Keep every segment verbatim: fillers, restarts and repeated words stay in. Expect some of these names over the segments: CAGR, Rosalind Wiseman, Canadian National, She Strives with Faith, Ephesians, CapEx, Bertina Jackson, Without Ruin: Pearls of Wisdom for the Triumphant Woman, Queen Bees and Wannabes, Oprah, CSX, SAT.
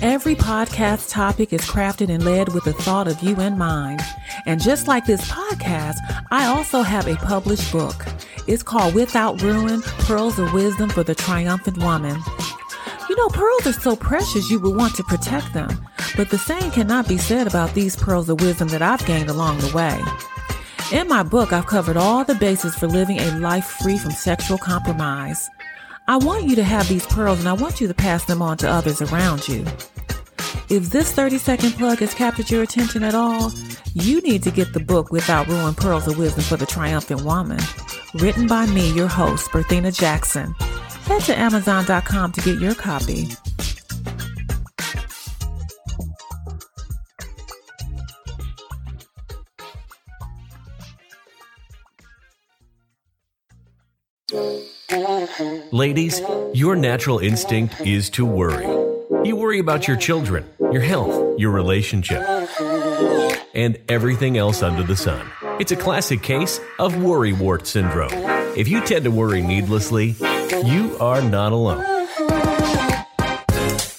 Every podcast topic is crafted and led with the thought of you in mind. And just like this podcast, I also have a published book. It's called Without Ruin: Pearls of Wisdom for the Triumphant Woman. You know, pearls are so precious you would want to protect them, but the same cannot be said about these pearls of wisdom that I've gained along the way. In my book, I've covered all the bases for living a life free from sexual compromise. I want you to have these pearls, and I want you to pass them on to others around you. If this thirty-second plug has captured your attention at all, you need to get the book Without Ruin: Pearls of Wisdom for the Triumphant Woman, written by me, your host, Bertina Jackson. Head to amazon dot com to get your copy. Ladies, your natural instinct is to worry. You worry about your children, your health, your relationship, and everything else under the sun. It's a classic case of worry wart syndrome. If you tend to worry needlessly, you are not alone.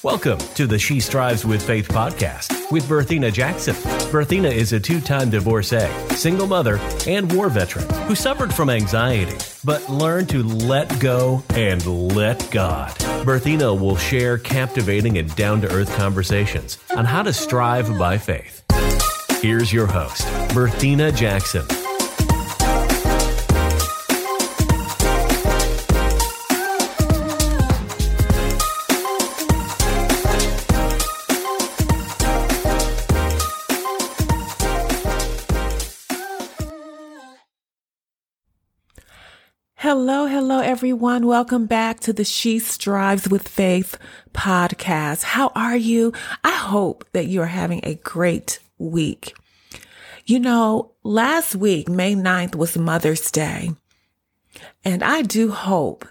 Welcome to the She Strives with Faith podcast with Bertina Jackson. Bertina is a two-time divorcee, single mother, and war veteran who suffered from anxiety, but learned to let go and let God. Bertina will share captivating and down-to-earth conversations on how to strive by faith. Here's your host, Bertina Jackson. Hello, hello, everyone. Welcome back to the She Strives with Faith podcast. How are you? I hope that you are having a great week. You know, last week, May ninth, was Mother's Day. And I do hope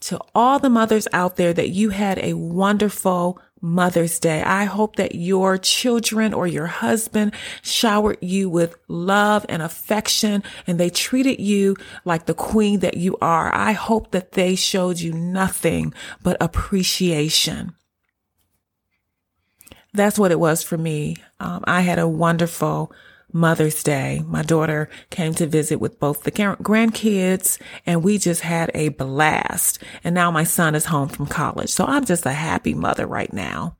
to all the mothers out there that you had a wonderful Mother's Day. I hope that your children or your husband showered you with love and affection, and they treated you like the queen that you are. I hope that they showed you nothing but appreciation. That's what it was for me. Um, I had a wonderful Mother's Day. My daughter came to visit with both the grandkids, and we just had a blast. And now my son is home from college. So I'm just a happy mother right now.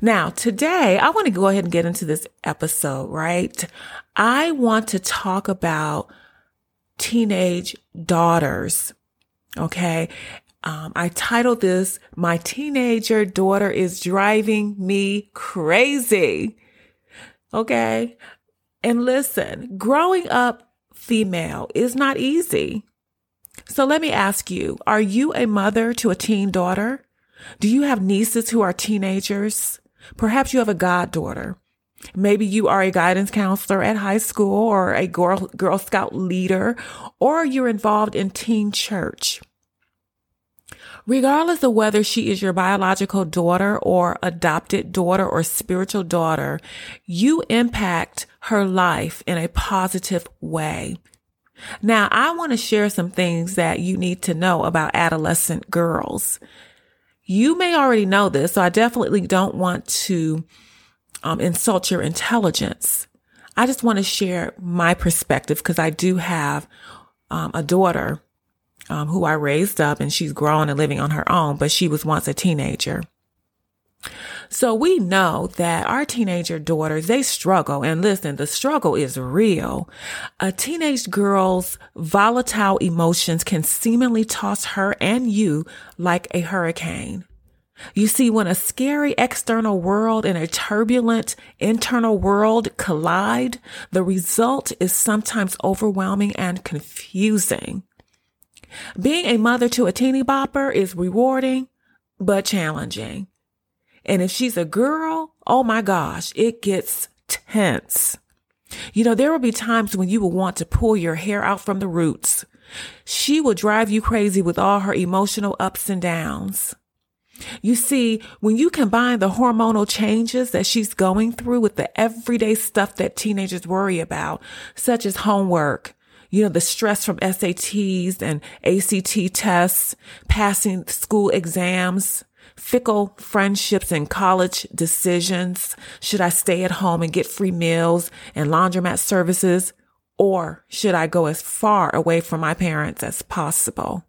Now, today, I want to go ahead and get into this episode, right? I want to talk about teenage daughters, okay? Um, I titled this, My Teenager Daughter is Driving Me Crazy, okay? And listen, growing up female is not easy. So let me ask you, are you a mother to a teen daughter? Do you have nieces who are teenagers? Perhaps you have a goddaughter. Maybe you are a guidance counselor at high school or a Girl, Girl Scout leader, or you're involved in teen church. Regardless of whether she is your biological daughter or adopted daughter or spiritual daughter, you impact her life in a positive way. Now, I want to share some things that you need to know about adolescent girls. You may already know this, so I definitely don't want to um, insult your intelligence. I just want to share my perspective because I do have um, a daughter Um, who I raised up, and she's grown and living on her own, but she was once a teenager. So we know that our teenager daughters, they struggle. And listen, the struggle is real. A teenage girl's volatile emotions can seemingly toss her and you like a hurricane. You see, when a scary external world and a turbulent internal world collide, the result is sometimes overwhelming and confusing. Being a mother to a teeny bopper is rewarding, but challenging. And if she's a girl, oh my gosh, it gets tense. You know, there will be times when you will want to pull your hair out from the roots. She will drive you crazy with all her emotional ups and downs. You see, when you combine the hormonal changes that she's going through with the everyday stuff that teenagers worry about, such as homework, you know, the stress from S A Ts and A C T tests, passing school exams, fickle friendships and college decisions. Should I stay at home and get free meals and laundromat services? Or should I go as far away from my parents as possible?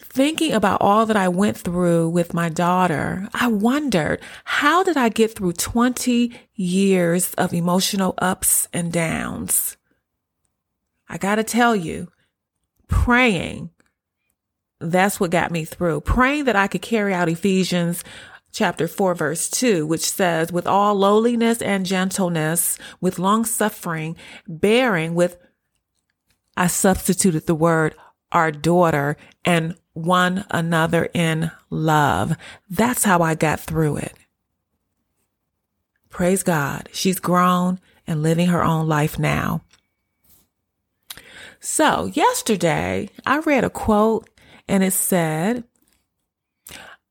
Thinking about all that I went through with my daughter, I wondered, how did I get through twenty years of emotional ups and downs? I gotta tell you, praying, that's what got me through. Praying that I could carry out Ephesians chapter four, verse two, which says, with all lowliness and gentleness, with long suffering, bearing with, I substituted the word, our daughter, and one another in love. That's how I got through it. Praise God. She's grown and living her own life now. So yesterday I read a quote and it said,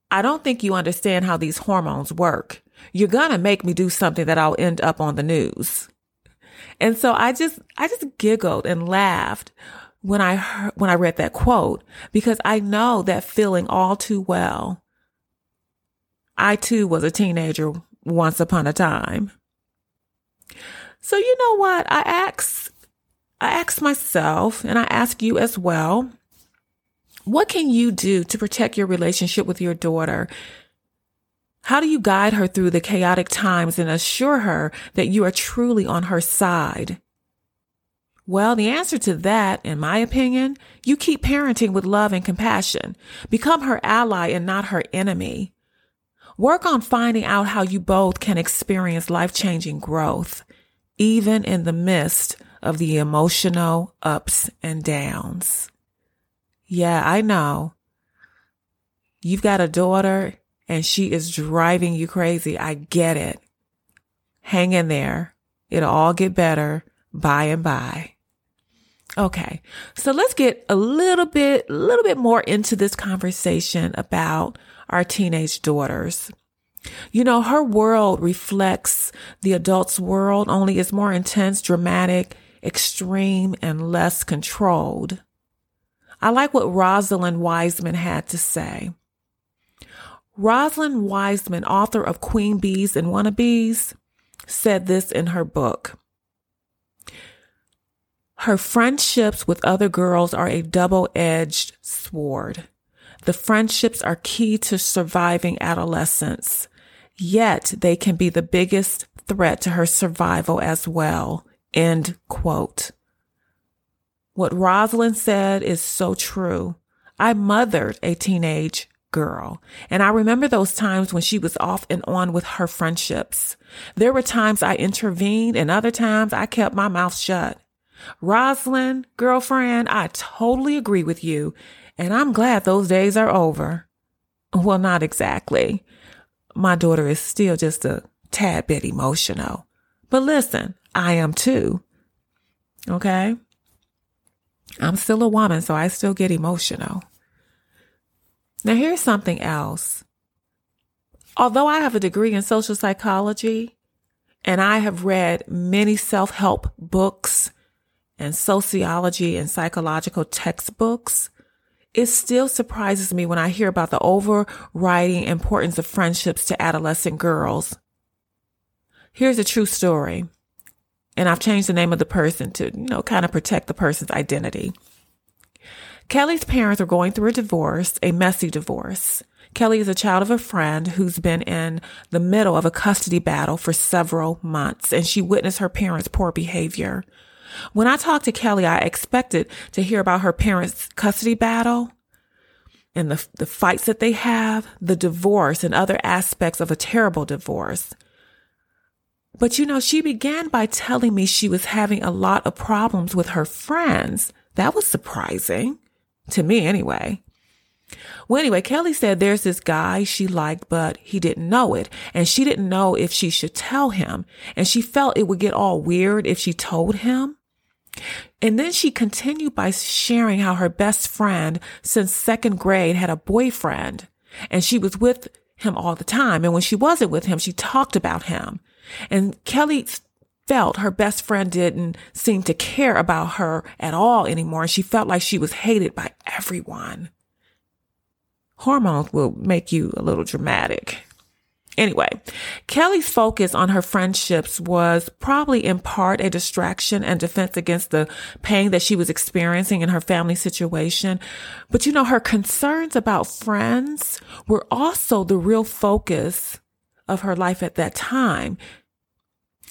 I don't think you understand how these hormones work. You're going to make me do something that I'll end up on the news. And so I just, I just giggled and laughed when I heard, when I read that quote, because I know that feeling all too well. I too was a teenager once upon a time. So you know what? I ask, I ask myself, and I ask you as well, what can you do to protect your relationship with your daughter? How do you guide her through the chaotic times and assure her that you are truly on her side? Well, the answer to that, in my opinion, you keep parenting with love and compassion. Become her ally and not her enemy. Work on finding out how you both can experience life-changing growth, even in the midst of the emotional ups and downs. Yeah, I know. You've got a daughter and she is driving you crazy. I get it. Hang in there. It'll all get better by and by. Okay, so let's get a little bit, little bit more into this conversation about our teenage daughters. You know, her world reflects the adult's world, only it's more intense, dramatic, extreme, and less controlled. I like what Rosalind Wiseman had to say. Rosalind Wiseman, author of Queen Bees and Wannabes, said this in her book. Her friendships with other girls are a double-edged sword. The friendships are key to surviving adolescence, yet they can be the biggest threat to her survival as well. End quote. What Rosalind said is so true. I mothered a teenage girl, and I remember those times when she was off and on with her friendships. There were times I intervened, and other times I kept my mouth shut. Rosalind, girlfriend, I totally agree with you, and I'm glad those days are over. Well, not exactly. My daughter is still just a tad bit emotional. But listen, I am too. Okay? I'm still a woman, so I still get emotional. Now, here's something else. Although I have a degree in social psychology, and I have read many self-help books and sociology and psychological textbooks, it still surprises me when I hear about the overriding importance of friendships to adolescent girls. Here's a true story, and I've changed the name of the person to, you know, kind of protect the person's identity. Kelly's parents are going through a divorce, a messy divorce. Kelly is a child of a friend who's been in the middle of a custody battle for several months, and she witnessed her parents' poor behavior. When I talked to Kelly, I expected to hear about her parents' custody battle and the, the fights that they have, the divorce, and other aspects of a terrible divorce. But, you know, she began by telling me she was having a lot of problems with her friends. That was surprising to me anyway. Well, anyway, Kelly said there's this guy she liked, but he didn't know it. And she didn't know if she should tell him. And she felt it would get all weird if she told him. And then she continued by sharing how her best friend since second grade had a boyfriend and she was with him all the time. And when she wasn't with him, she talked about him. And Kelly felt her best friend didn't seem to care about her at all anymore. And she felt like she was hated by everyone. hormones will make you a little dramatic. Anyway, Kelly's focus on her friendships was probably in part a distraction and defense against the pain that she was experiencing in her family situation. But, you know, her concerns about friends were also the real focus of her life at that time.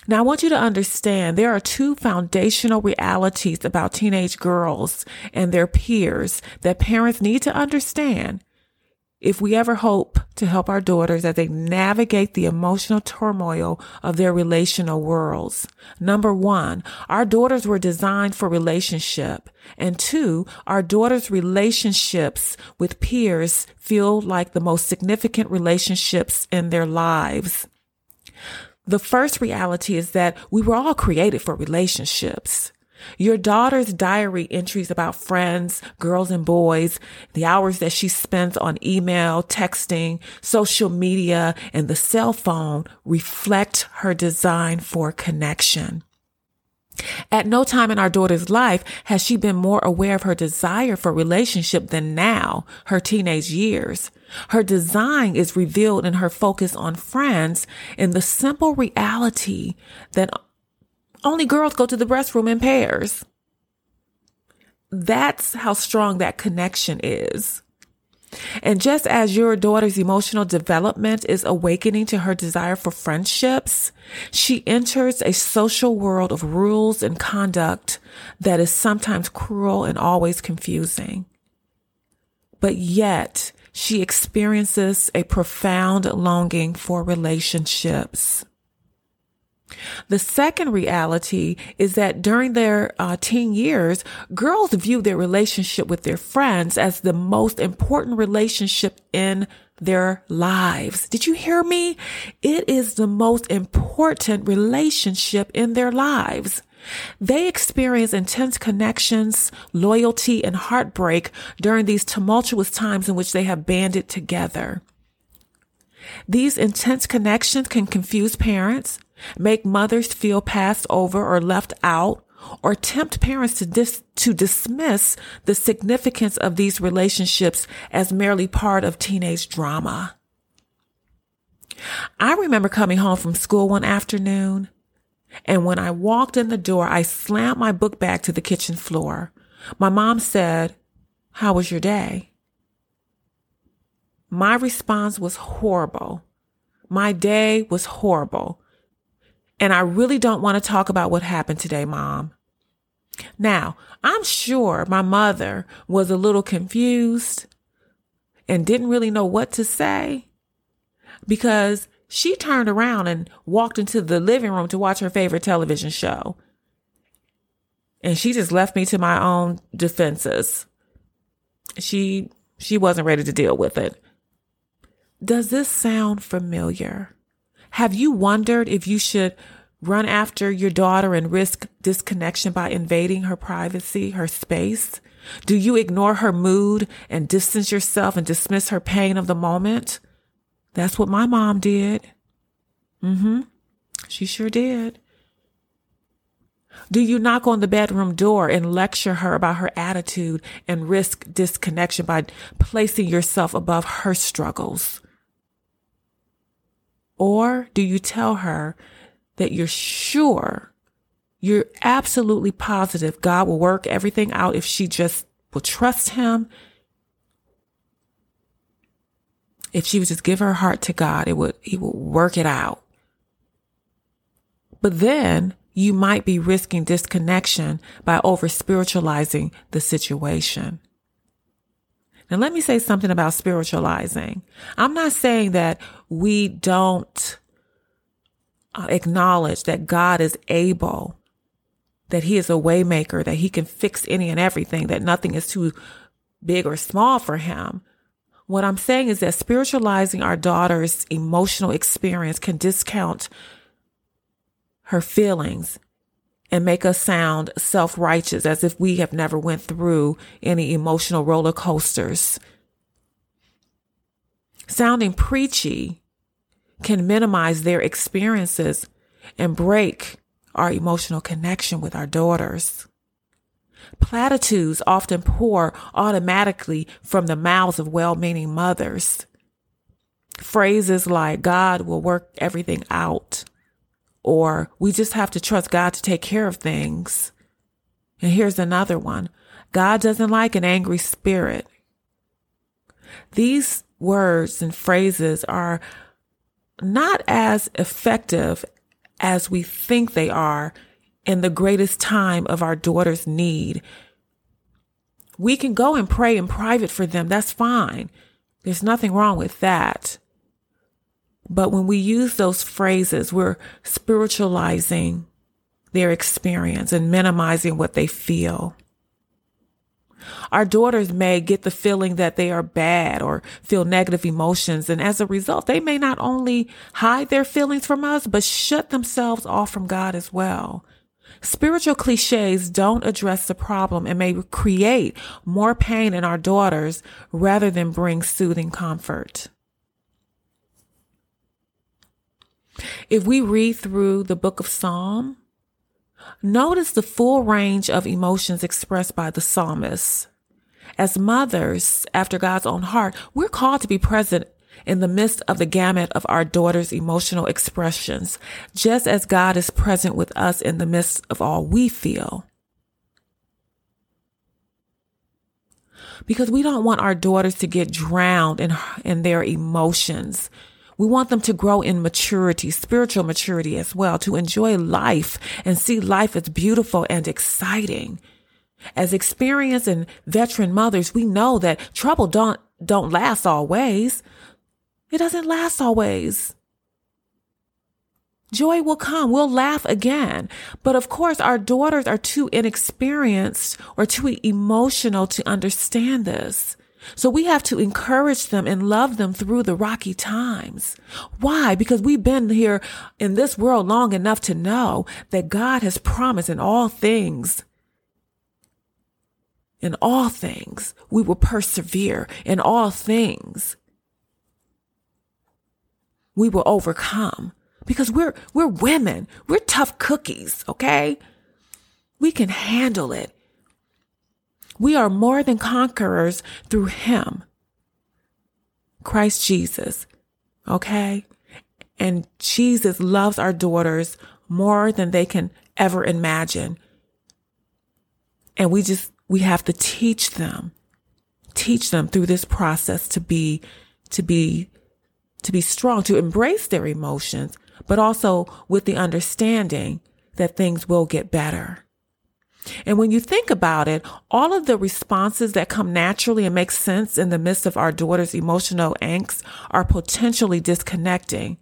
Now, I want you to understand there are two foundational realities about teenage girls and their peers that parents need to understand if we ever hope to help our daughters as they navigate the emotional turmoil of their relational worlds. Number one, our daughters were designed for relationship. And two, our daughters' relationships with peers feel like the most significant relationships in their lives. The first reality is that we were all created for relationships. Your daughter's diary entries about friends, girls and boys, the hours that she spends on email, texting, social media, and the cell phone reflect her design for connection. At no time in our daughter's life has she been more aware of her desire for relationship than now, her teenage years. Her design is revealed in her focus on friends in the simple reality that only girls go to the restroom in pairs. That's how strong that connection is. And just as your daughter's emotional development is awakening to her desire for friendships, she enters a social world of rules and conduct that is sometimes cruel and always confusing. But yet, she experiences a profound longing for relationships. The second reality is that during their uh, teen years, girls view their relationship with their friends as the most important relationship in their lives. Did you hear me? It is the most important relationship in their lives. They experience intense connections, loyalty, and heartbreak during these tumultuous times in which they have banded together. These intense connections can confuse parents, make mothers feel passed over or left out, or tempt parents to dis- to dismiss the significance of these relationships as merely part of teenage drama. I remember coming home from school one afternoon, and when I walked in the door, I slammed my book bag to the kitchen floor. My mom said, "How was your day?" My response was horrible. My day was horrible. And I really don't want to talk about what happened today, Mom. Now, I'm sure my mother was a little confused and didn't really know what to say, because she turned around and walked into the living room to watch her favorite television show. And she just left me to my own defenses. She she wasn't ready to deal with it. Does this sound familiar? Have you wondered if you should run after your daughter and risk disconnection by invading her privacy, her space? Do you ignore her mood and distance yourself and dismiss her pain of the moment? That's what my mom did. Mm-hmm. She sure did. Do you knock on the bedroom door and lecture her about her attitude and risk disconnection by placing yourself above her struggles? Or do you tell her that you're sure, you're absolutely positive God will work everything out if she just will trust him? If she would just give her heart to God, it would, he would work it out. But then you might be risking disconnection by over spiritualizing the situation. Now, let me say something about spiritualizing. I'm not saying that we don't acknowledge that God is able, that he is a waymaker, that he can fix any and everything, that nothing is too big or small for him. What I'm saying is that spiritualizing our daughter's emotional experience can discount her feelings and make us sound self-righteous, as if we have never went through any emotional roller coasters. Sounding preachy can minimize their experiences and break our emotional connection with our daughters. Platitudes often pour automatically from the mouths of well-meaning mothers. Phrases like, God will work everything out, or we just have to trust God to take care of things. And here's another one. God doesn't like an angry spirit. These words and phrases are not as effective as we think they are in the greatest time of our daughter's need. We can go and pray in private for them. That's fine. There's nothing wrong with that. But when we use those phrases, we're spiritualizing their experience and minimizing what they feel. Our daughters may get the feeling that they are bad or feel negative emotions. And as a result, they may not only hide their feelings from us, but shut themselves off from God as well. Spiritual cliches don't address the problem and may create more pain in our daughters rather than bring soothing comfort. If we read through the book of Psalms, notice the full range of emotions expressed by the psalmist. As mothers, after God's own heart, we're called to be present in the midst of the gamut of our daughter's emotional expressions, just as God is present with us in the midst of all we feel. Because we don't want our daughters to get drowned in, in their emotions. We want them to grow in maturity, spiritual maturity as well, to enjoy life and see life as beautiful and exciting. As experienced and veteran mothers, we know that trouble don't, don't last always. It doesn't last always. Joy will come. We'll laugh again. But of course, our daughters are too inexperienced or too emotional to understand this. So we have to encourage them and love them through the rocky times. Why? Because we've been here in this world long enough to know that God has promised in all things, in all things, we will persevere. In all things, we will overcome, because we're, we're women. We're tough cookies. Okay. We can handle it. We are more than conquerors through him, Christ Jesus, okay? And Jesus loves our daughters more than they can ever imagine. And we just, we have to teach them, teach them through this process to be, to be, to be strong, to embrace their emotions, but also with the understanding that things will get better. And when you think about it, all of the responses that come naturally and make sense in the midst of our daughter's emotional angst are potentially disconnecting.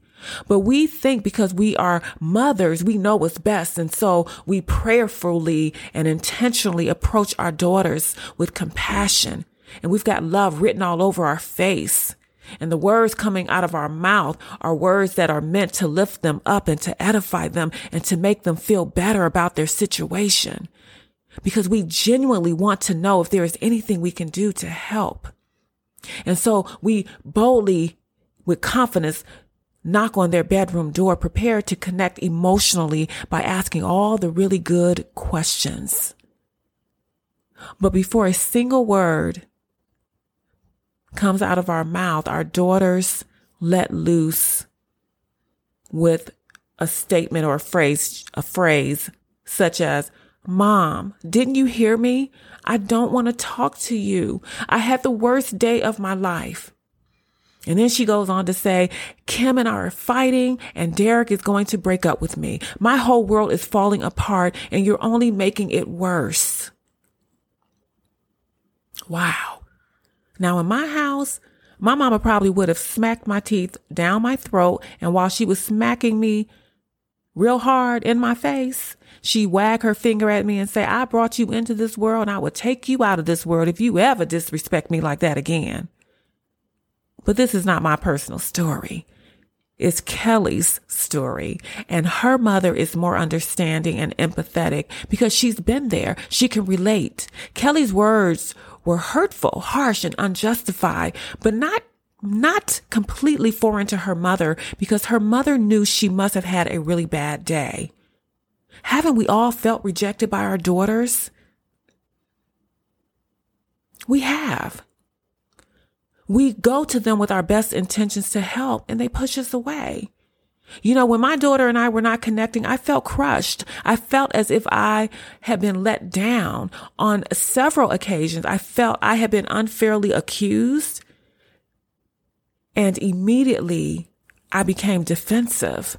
But we think because we are mothers, we know what's best. And so we prayerfully and intentionally approach our daughters with compassion. And we've got love written all over our face. And the words coming out of our mouth are words that are meant to lift them up and to edify them and to make them feel better about their situation. Because we genuinely want to know if there is anything we can do to help. And so we boldly, with confidence, knock on their bedroom door, prepared to connect emotionally by asking all the really good questions. But before a single word comes out of our mouth, our daughters let loose with a statement or a phrase, a phrase such as, Mom, didn't you hear me? I don't want to talk to you. I had the worst day of my life. And then she goes on to say, Kim and I are fighting and Derek is going to break up with me. My whole world is falling apart and you're only making it worse. Wow. Now, in my house, my mama probably would have smacked my teeth down my throat. And while she was smacking me real hard in my face, she wagged her finger at me and say, I brought you into this world and I will take you out of this world if you ever disrespect me like that again. But this is not my personal story. It's Kelly's story. And her mother is more understanding and empathetic because she's been there. She can relate. Kelly's words were hurtful, harsh, and unjustified, but not, not completely foreign to her mother, because her mother knew she must have had a really bad day. Haven't we all felt rejected by our daughters? we have. We go to them with our best intentions to help, and they push us away. You know, when my daughter and I were not connecting, I felt crushed. I felt as if I had been let down on several occasions. I felt I had been unfairly accused. And immediately I became defensive.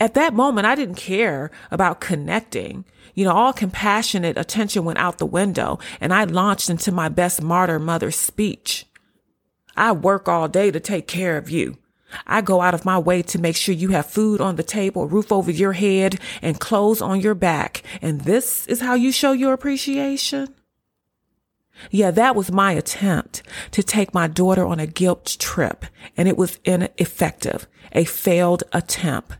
At that moment, I didn't care about connecting. You know, all compassionate attention went out the window, and I launched into my best martyr mother speech. I work all day to take care of you. I go out of my way to make sure you have food on the table, roof over your head, and clothes on your back. And this is how you show your appreciation? Yeah, that was my attempt to take my daughter on a guilt trip, and it was ineffective, a failed attempt.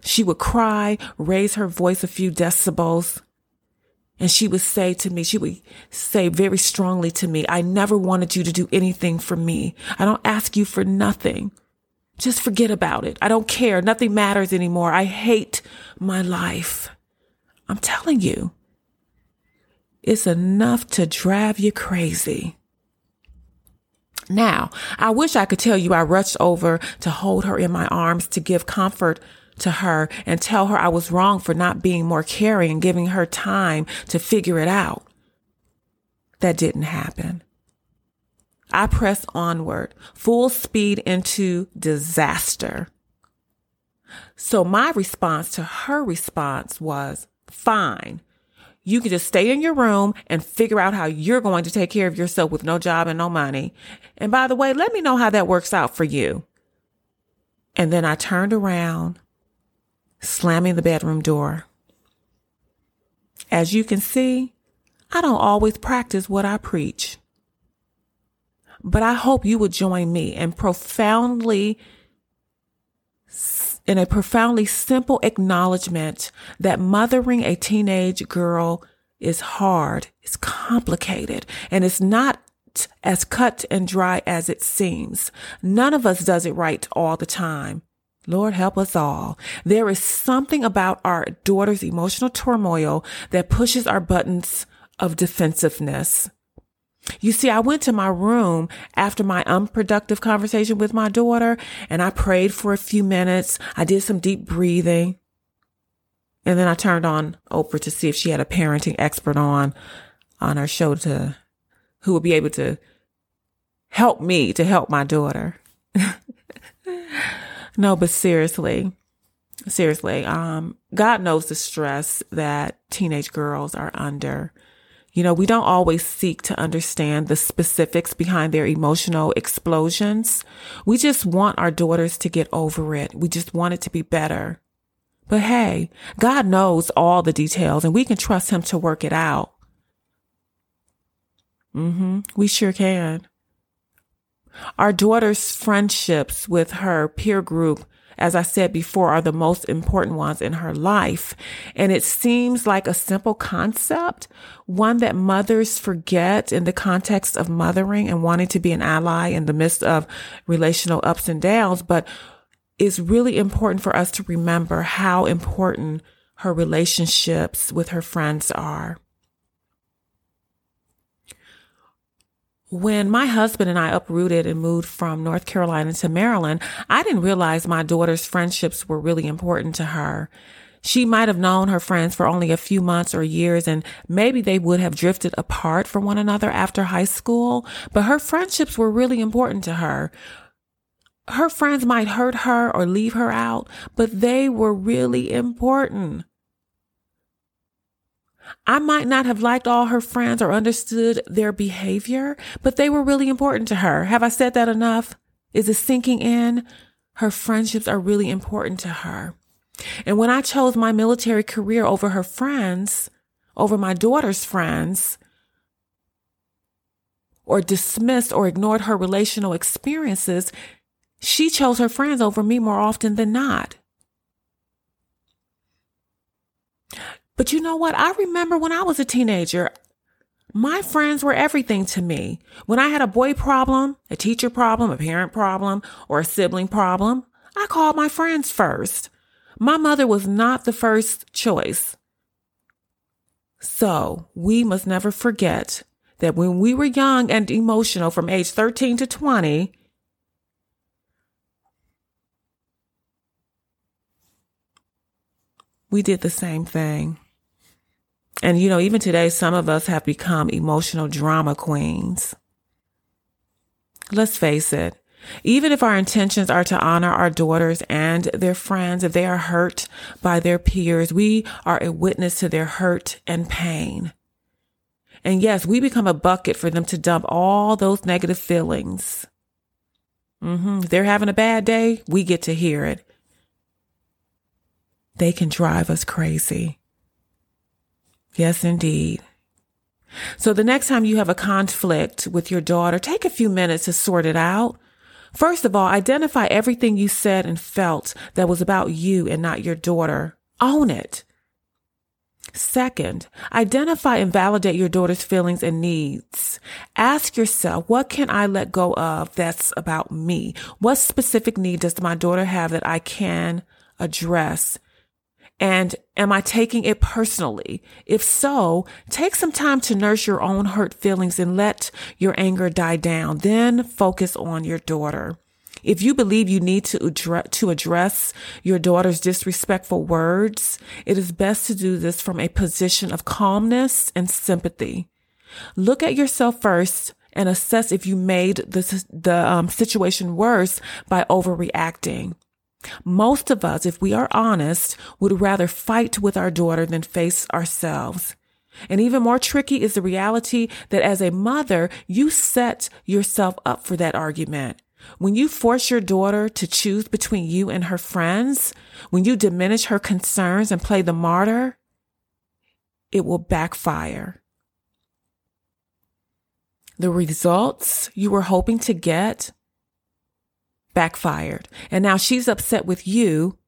She would cry, raise her voice a few decibels, and she would say to me, she would say very strongly to me, I never wanted you to do anything for me. I don't ask you for nothing. Just forget about it. I don't care. Nothing matters anymore. I hate my life. I'm telling you, it's enough to drive you crazy. Now, I wish I could tell you I rushed over to hold her in my arms, to give comfort to her and tell her I was wrong for not being more caring and giving her time to figure it out. That didn't happen. I pressed onward, full speed into disaster. So my response to her response was, fine, you can just stay in your room and figure out how you're going to take care of yourself with no job and no money. And by the way, let me know how that works out for you. And then I turned around, slamming the bedroom door. As you can see, I don't always practice what I preach, but I hope you would join me in profoundly, in a profoundly simple acknowledgement that mothering a teenage girl is hard, it's complicated, and it's not as cut and dry as it seems. None of us does it right all the time. Lord, help us all. There is something about our daughter's emotional turmoil that pushes our buttons of defensiveness. You see, I went to my room after my unproductive conversation with my daughter, and I prayed for a few minutes. I did some deep breathing. And then I turned on Oprah to see if she had a parenting expert on, on her show to, who would be able to help me to help my daughter. No, but seriously, seriously, um, God knows the stress that teenage girls are under. You know, we don't always seek to understand the specifics behind their emotional explosions. We just want our daughters to get over it. We just want it to be better. But hey, God knows all the details, and we can trust him to work it out. Mm-hmm. We sure can. Our daughter's friendships with her peer group, as I said before, are the most important ones in her life. And it seems like a simple concept, one that mothers forget in the context of mothering and wanting to be an ally in the midst of relational ups and downs. But it's really important for us to remember how important her relationships with her friends are. When my husband and I uprooted and moved from North Carolina to Maryland, I didn't realize my daughter's friendships were really important to her. She might have known her friends for only a few months or years, and maybe they would have drifted apart from one another after high school, but her friendships were really important to her. Her friends might hurt her or leave her out, but they were really important. I might not have liked all her friends or understood their behavior, but they were really important to her. Have I said that enough? Is it sinking in? Her friendships are really important to her. And when I chose my military career over her friends, over my daughter's friends, or dismissed or ignored her relational experiences, she chose her friends over me more often than not. But you know what? I remember when I was a teenager, my friends were everything to me. When I had a boy problem, a teacher problem, a parent problem, or a sibling problem, I called my friends first. My mother was not the first choice. So we must never forget that when we were young and emotional from age thirteen to twenty, we did the same thing. And, you know, even today, some of us have become emotional drama queens. Let's face it. Even if our intentions are to honor our daughters and their friends, if they are hurt by their peers, we are a witness to their hurt and pain. And yes, we become a bucket for them to dump all those negative feelings. Mm-hmm. If they're having a bad day, we get to hear it. They can drive us crazy. Yes, indeed. So the next time you have a conflict with your daughter, take a few minutes to sort it out. First of all, identify everything you said and felt that was about you and not your daughter. Own it. Second, identify and validate your daughter's feelings and needs. Ask yourself, what can I let go of that's about me? What specific need does my daughter have that I can address? And am I taking it personally? If so, take some time to nurse your own hurt feelings and let your anger die down. Then focus on your daughter. If you believe you need to address, to address your daughter's disrespectful words, it is best to do this from a position of calmness and sympathy. Look at yourself first and assess if you made the, the um, situation worse by overreacting. Most of us, if we are honest, would rather fight with our daughter than face ourselves. And even more tricky is the reality that as a mother, you set yourself up for that argument. When you force your daughter to choose between you and her friends, when you diminish her concerns and play the martyr, it will backfire. The results you were hoping to get backfired. And now she's upset with you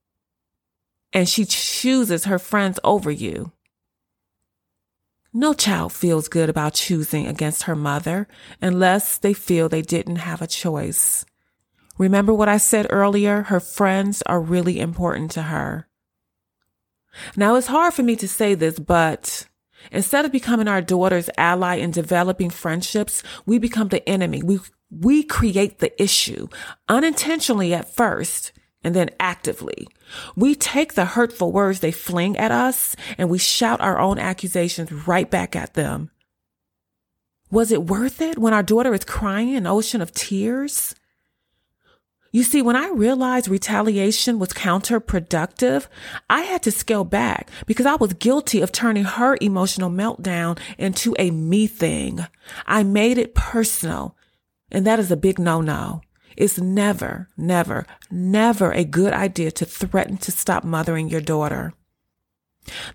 and she chooses her friends over you. No child feels good about choosing against her mother unless they feel they didn't have a choice. Remember what I said earlier? Her friends are really important to her. Now, it's hard for me to say this, but instead of becoming our daughter's ally and developing friendships, we become the enemy. We We create the issue unintentionally at first and then actively. We take the hurtful words they fling at us and we shout our own accusations right back at them. Was it worth it when our daughter is crying an ocean of tears? You see, when I realized retaliation was counterproductive, I had to scale back because I was guilty of turning her emotional meltdown into a me thing. I made it personal. And that is a big no-no. It's never, never, never a good idea to threaten to stop mothering your daughter.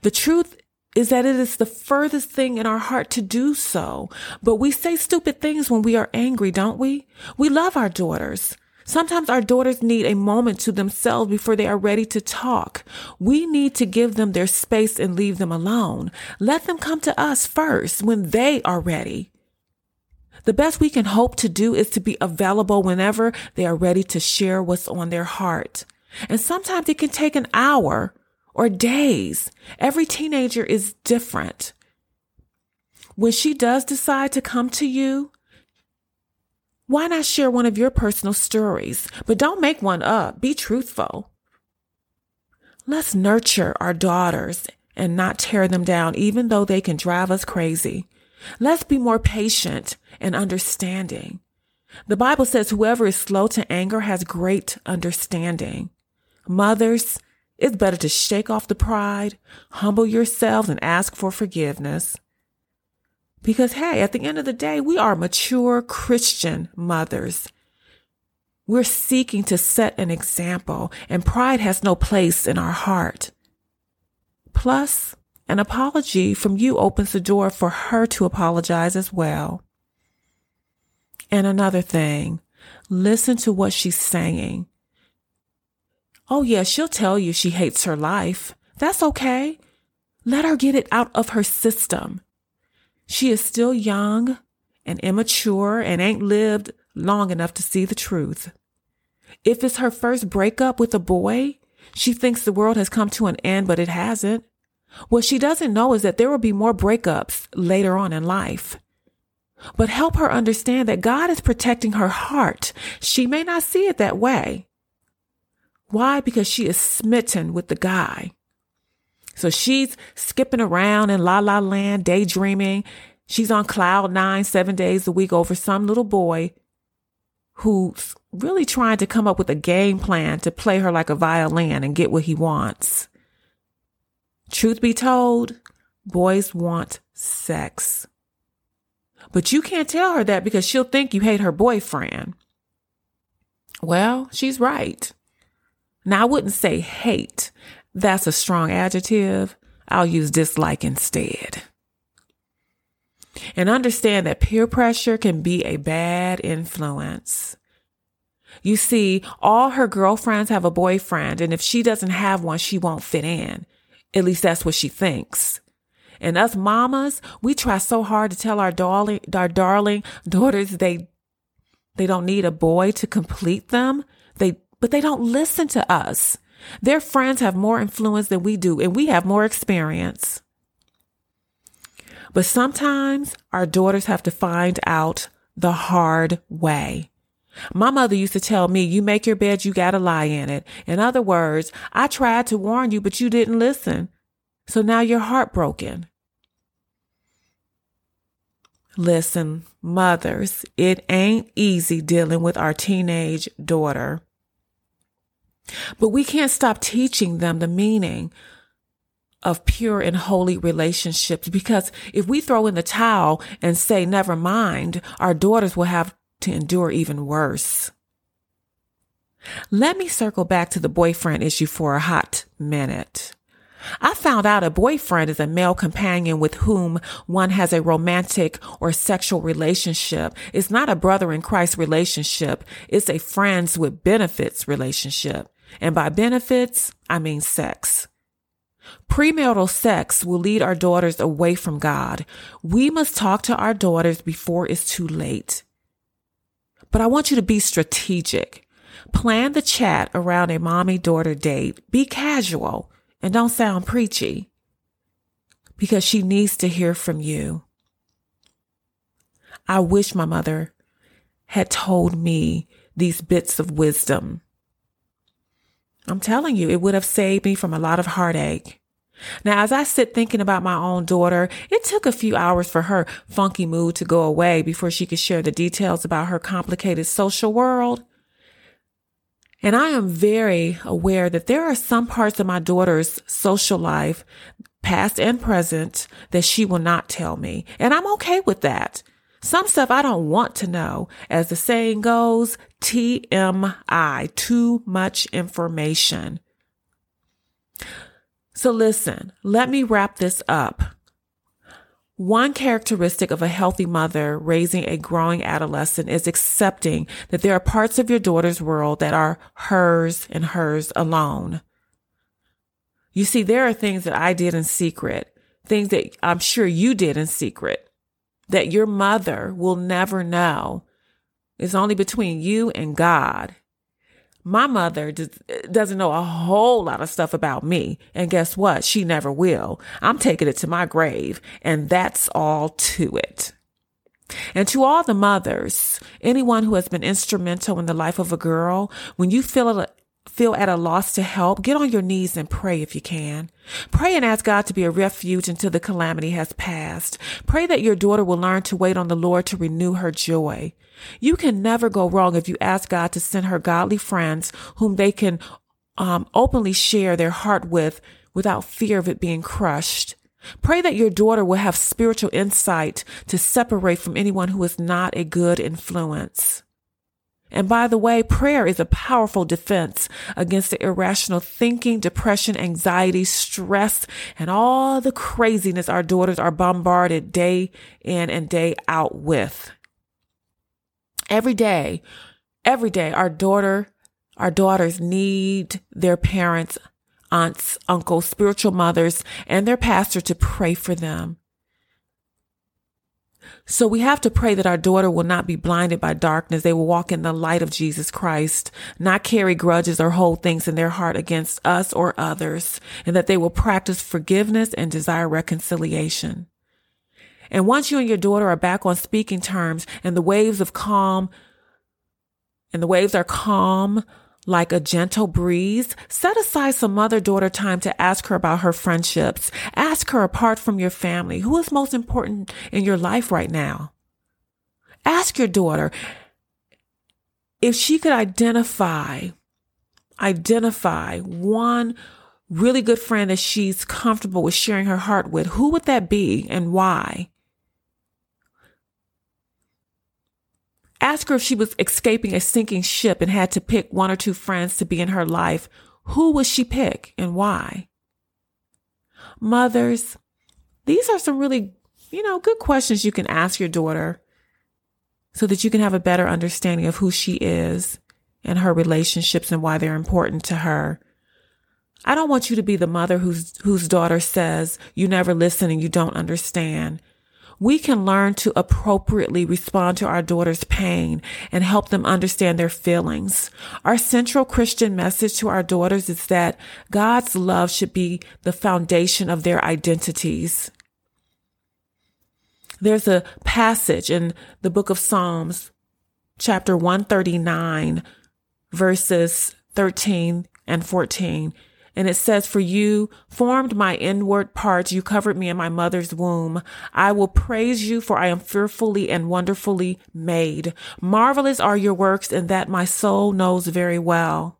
The truth is that it is the furthest thing in our heart to do so. But we say stupid things when we are angry, don't we? We love our daughters. Sometimes our daughters need a moment to themselves before they are ready to talk. We need to give them their space and leave them alone. Let them come to us first when they are ready. The best we can hope to do is to be available whenever they are ready to share what's on their heart. And sometimes it can take an hour or days. Every teenager is different. When she does decide to come to you, why not share one of your personal stories? But don't make one up. Be truthful. Let's nurture our daughters and not tear them down, even though they can drive us crazy. Let's be more patient and understanding. The Bible says whoever is slow to anger has great understanding. Mothers, it's better to shake off the pride, humble yourselves, and ask for forgiveness. Because, hey, at the end of the day, we are mature Christian mothers. We're seeking to set an example, and pride has no place in our heart. Plus, an apology from you opens the door for her to apologize as well. And another thing, listen to what she's saying. Oh yeah, she'll tell you she hates her life. That's okay. Let her get it out of her system. She is still young and immature and ain't lived long enough to see the truth. If it's her first breakup with a boy, she thinks the world has come to an end, but it hasn't. What she doesn't know is that there will be more breakups later on in life. But help her understand that God is protecting her heart. She may not see it that way. Why? Because she is smitten with the guy. So she's skipping around in la la land, daydreaming. She's on cloud nine, seven days a week over some little boy who's really trying to come up with a game plan to play her like a violin and get what he wants. Truth be told, boys want sex. But you can't tell her that because she'll think you hate her boyfriend. Well, she's right. Now, I wouldn't say hate. That's a strong adjective. I'll use dislike instead. And understand that peer pressure can be a bad influence. You see, all her girlfriends have a boyfriend, and if she doesn't have one, she won't fit in. At least that's what she thinks. And us mamas, we try so hard to tell our darling, our darling daughters they they don't need a boy to complete them. They but they don't listen to us. Their friends have more influence than we do, and we have more experience. But sometimes our daughters have to find out the hard way. My mother used to tell me, you make your bed, you gotta lie in it. In other words, I tried to warn you, but you didn't listen. So now you're heartbroken. Listen, mothers, it ain't easy dealing with our teenage daughter. But we can't stop teaching them the meaning of pure and holy relationships, because if we throw in the towel and say, never mind, our daughters will have to endure even worse. Let me circle back to the boyfriend issue for a hot minute. I found out a boyfriend is a male companion with whom one has a romantic or sexual relationship. It's not a brother in Christ relationship. It's a friends with benefits relationship. And by benefits, I mean sex. Premarital sex will lead our daughters away from God. We must talk to our daughters before it's too late. But I want you to be strategic. Plan the chat around a mommy-daughter date. Be casual and don't sound preachy, because she needs to hear from you. I wish my mother had told me these bits of wisdom. I'm telling you, it would have saved me from a lot of heartache. Now, as I sit thinking about my own daughter, it took a few hours for her funky mood to go away before she could share the details about her complicated social world. And I am very aware that there are some parts of my daughter's social life, past and present, that she will not tell me. And I'm okay with that. Some stuff I don't want to know. As the saying goes, T M I, too much information. So listen, let me wrap this up. One characteristic of a healthy mother raising a growing adolescent is accepting that there are parts of your daughter's world that are hers and hers alone. You see, there are things that I did in secret, things that I'm sure you did in secret, that your mother will never know. It's only between you and God. My mother does, doesn't know a whole lot of stuff about me. And guess what? She never will. I'm taking it to my grave. And that's all to it. And to all the mothers, anyone who has been instrumental in the life of a girl, when you feel it, feel at a loss to help, get on your knees and pray if you can. Pray and ask God to be a refuge until the calamity has passed. Pray that your daughter will learn to wait on the Lord to renew her joy. You can never go wrong if you ask God to send her godly friends whom they can um, openly share their heart with without fear of it being crushed. Pray that your daughter will have spiritual insight to separate from anyone who is not a good influence. And by the way, prayer is a powerful defense against the irrational thinking, depression, anxiety, stress, and all the craziness our daughters are bombarded day in and day out with. Every day, every day, our daughter, our daughters need their parents, aunts, uncles, spiritual mothers, and their pastor to pray for them. So we have to pray that our daughter will not be blinded by darkness. They will walk in the light of Jesus Christ, not carry grudges or hold things in their heart against us or others, and that they will practice forgiveness and desire reconciliation. And once you and your daughter are back on speaking terms and the waves of calm, and the waves are calm like a gentle breeze, set aside some mother-daughter time to ask her about her friendships. Ask her, apart from your family, who is most important in your life right now? Ask your daughter if she could identify, identify one really good friend that she's comfortable with sharing her heart with. Who would that be and why? Ask her if she was escaping a sinking ship and had to pick one or two friends to be in her life. Who would she pick and why? Mothers, these are some really, you know, good questions you can ask your daughter so that you can have a better understanding of who she is and her relationships and why they're important to her. I don't want you to be the mother whose whose daughter says, "You never listen and you don't understand." We can learn to appropriately respond to our daughter's pain and help them understand their feelings. Our central Christian message to our daughters is that God's love should be the foundation of their identities. There's a passage in the book of Psalms, chapter one thirty-nine, verses thirteen and fourteen. And it says, "For you formed my inward parts. You covered me in my mother's womb. I will praise you, for I am fearfully and wonderfully made. Marvelous are your works, and that my soul knows very well."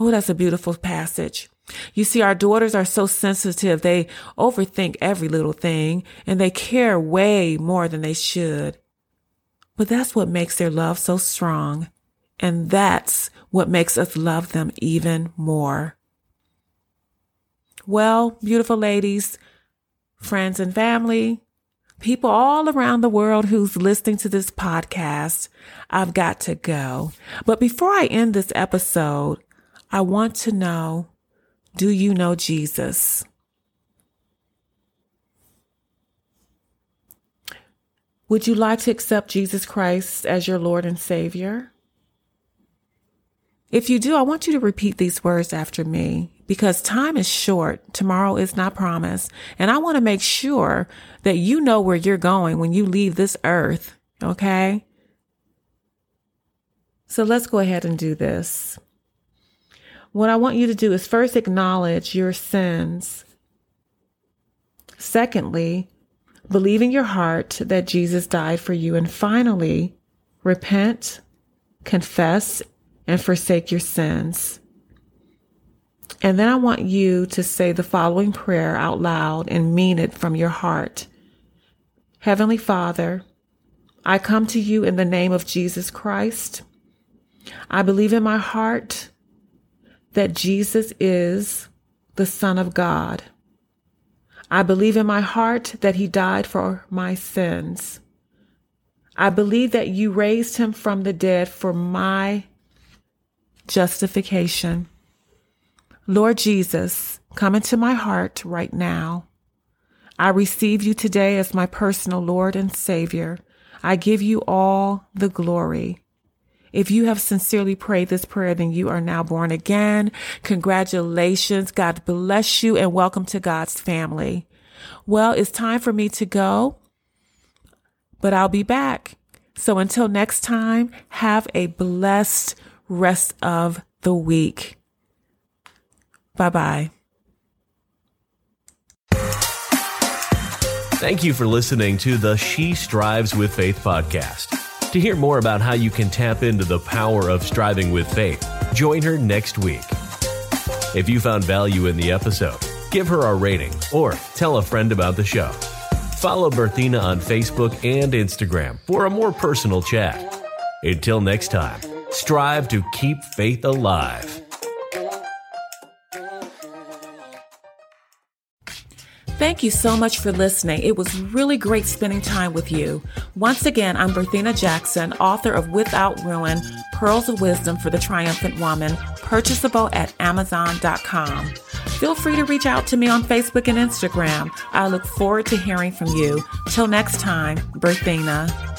Oh, that's a beautiful passage. You see, our daughters are so sensitive. They overthink every little thing, and they care way more than they should. But that's what makes their love so strong. And that's what makes us love them even more. Well, beautiful ladies, friends and family, people all around the world who's listening to this podcast, I've got to go. But before I end this episode, I want to know, do you know Jesus? Would you like to accept Jesus Christ as your Lord and Savior? If you do, I want you to repeat these words after me, because time is short. Tomorrow is not promised. And I want to make sure that you know where you're going when you leave this earth. Okay? So let's go ahead and do this. What I want you to do is first acknowledge your sins. Secondly, believe in your heart that Jesus died for you. And finally, repent, confess, and forsake your sins. And then I want you to say the following prayer out loud and mean it from your heart. Heavenly Father, I come to you in the name of Jesus Christ. I believe in my heart that Jesus is the Son of God. I believe in my heart that he died for my sins. I believe that you raised him from the dead for my justification. Lord Jesus, come into my heart right now. I receive you today as my personal Lord and Savior. I give you all the glory. If you have sincerely prayed this prayer, then you are now born again. Congratulations. God bless you and welcome to God's family. Well, it's time for me to go, but I'll be back. So until next time, have a blessed rest of the week. Bye-bye. Thank you for listening to the She Strives with Faith podcast. To hear more about how you can tap into the power of striving with faith, join her next week. If you found value in the episode, give her a rating or tell a friend about the show. Follow Bertina on Facebook and Instagram for a more personal chat. Until next time, strive to keep faith alive. Thank you so much for listening. It was really great spending time with you. Once again, I'm Bertina Jackson, author of Without Ruin: Pearls of Wisdom for the Triumphant Woman, purchasable at amazon dot com. Feel free to reach out to me on Facebook and Instagram. I look forward to hearing from you. Till next time, Bertina.